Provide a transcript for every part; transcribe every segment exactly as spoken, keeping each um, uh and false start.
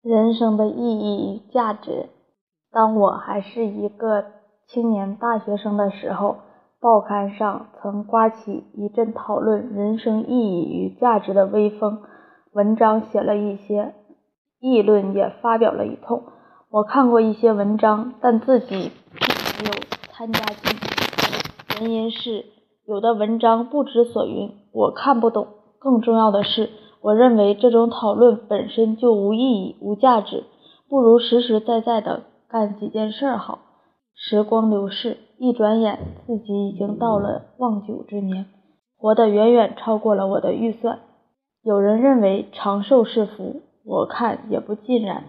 人生的意义与价值。当我还是一个青年大学生的时候，报刊上曾刮起一阵讨论人生意义与价值的微风，文章写了一些，议论也发表了一通。我看过一些文章，但自己并没有参加进去，原因是有的文章不知所云，我看不懂。更重要的是，我认为这种讨论本身就无意义、无价值，不如实实在在的干几件事儿好。时光流逝，一转眼自己已经到了望九之年，活得远远超过了我的预算。有人认为长寿是福，我看也不尽然。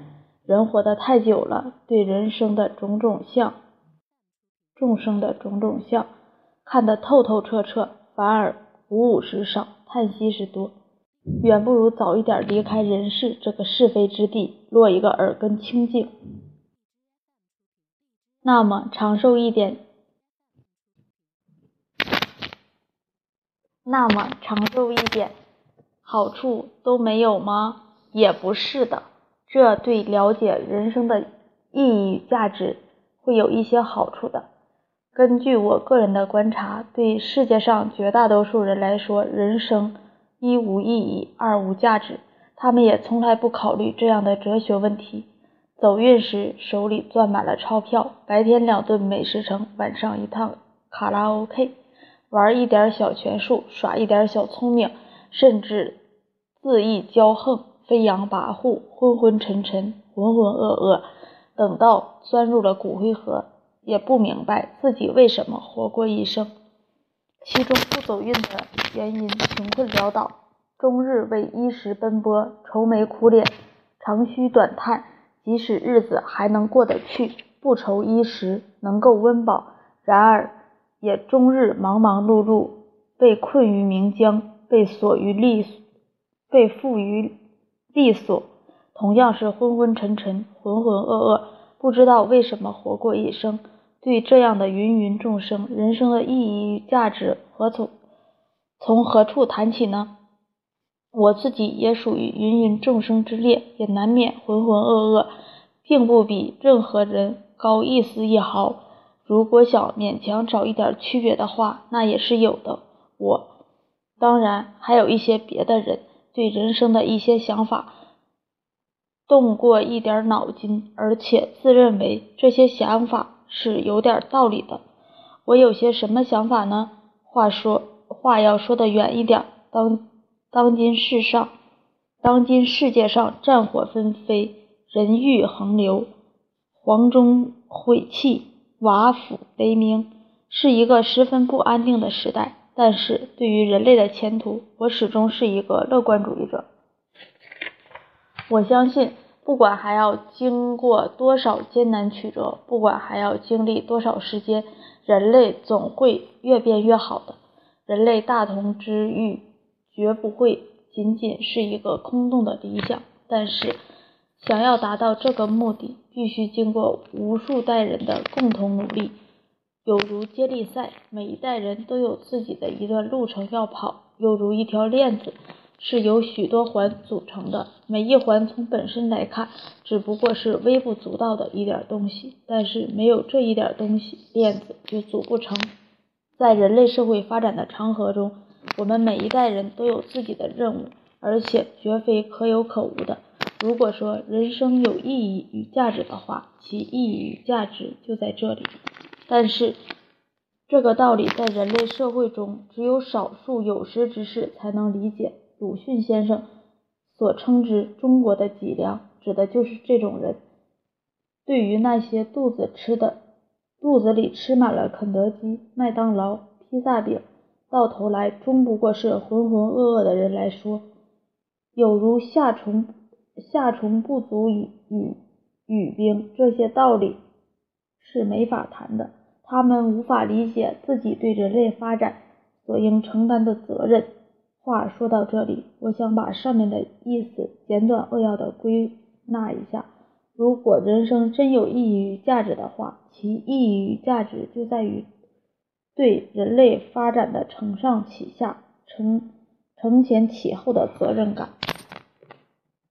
人活得太久了，对人生的种种相，众生的种种相，看得透透彻彻，反而鼓舞时少，叹息时多。远不如早一点离开人世这个是非之地，落一个耳根清净。那么长寿一点，那么长寿一点，好处都没有吗？也不是的，这对了解人生的意义与价值会有一些好处的。根据我个人的观察，对世界上绝大多数人来说，人生一无意义，二无价值，他们也从来不考虑这样的哲学问题。走运时手里攥满了钞票，白天两顿美食城，晚上一趟卡拉 OK， 玩一点小权术，耍一点小聪明，甚至恣意骄横，飞扬跋扈，昏昏沉沉，浑浑噩噩，等到钻入了骨灰盒，也不明白自己为什么活过一生。其中不走运的原因，穷困潦倒，终日为衣食奔波，愁眉苦脸，长吁短叹，即使日子还能过得去，不愁衣食，能够温饱，然而也终日忙忙碌碌，被困于名缰，被锁于利，被缚于利锁，同样是昏昏沉沉，浑浑噩噩，不知道为什么活过一生。对这样的芸芸众生，人生的意义与价值何从从何处谈起呢？我自己也属于芸芸众生之列，也难免浑浑噩噩，并不比任何人高一丝一毫。如果想勉强找一点区别的话，那也是有的。我，当然还有一些别的人，对人生的一些想法动过一点脑筋，而且自认为这些想法是有点道理的。我有些什么想法呢？话说话要说得远一点。当当今世上当今世界上战火纷飞，人欲横流，黄钟毁弃，瓦釜雷鸣，是一个十分不安定的时代。但是对于人类的前途，我始终是一个乐观主义者。我相信不管还要经过多少艰难曲折，不管还要经历多少时间，人类总会越变越好的。人类大同之欲绝不会仅仅是一个空洞的理想，但是想要达到这个目的，必须经过无数代人的共同努力。有如接力赛，每一代人都有自己的一段路程要跑，又如一条链子，是由许多环组成的，每一环从本身来看只不过是微不足道的一点东西，但是没有这一点东西，链子就组不成。在人类社会发展的长河中，我们每一代人都有自己的任务，而且绝非可有可无的。如果说人生有意义与价值的话，其意义与价值就在这里。但是这个道理在人类社会中只有少数有识之士才能理解。鲁迅先生所称之中国的脊梁，指的就是这种人。对于那些肚子吃的肚子里吃满了肯德基、麦当劳、披萨饼，到头来终不过是浑浑噩噩的人来说，有如夏虫夏虫不足以语冰，这些道理是没法谈的。他们无法理解自己对人类发展所应承担的责任。话说到这里，我想把上面的意思简短扼要的归纳一下。如果人生真有意义与价值的话，其意义与价值就在于对人类发展的承上启下、承承前启后的责任感。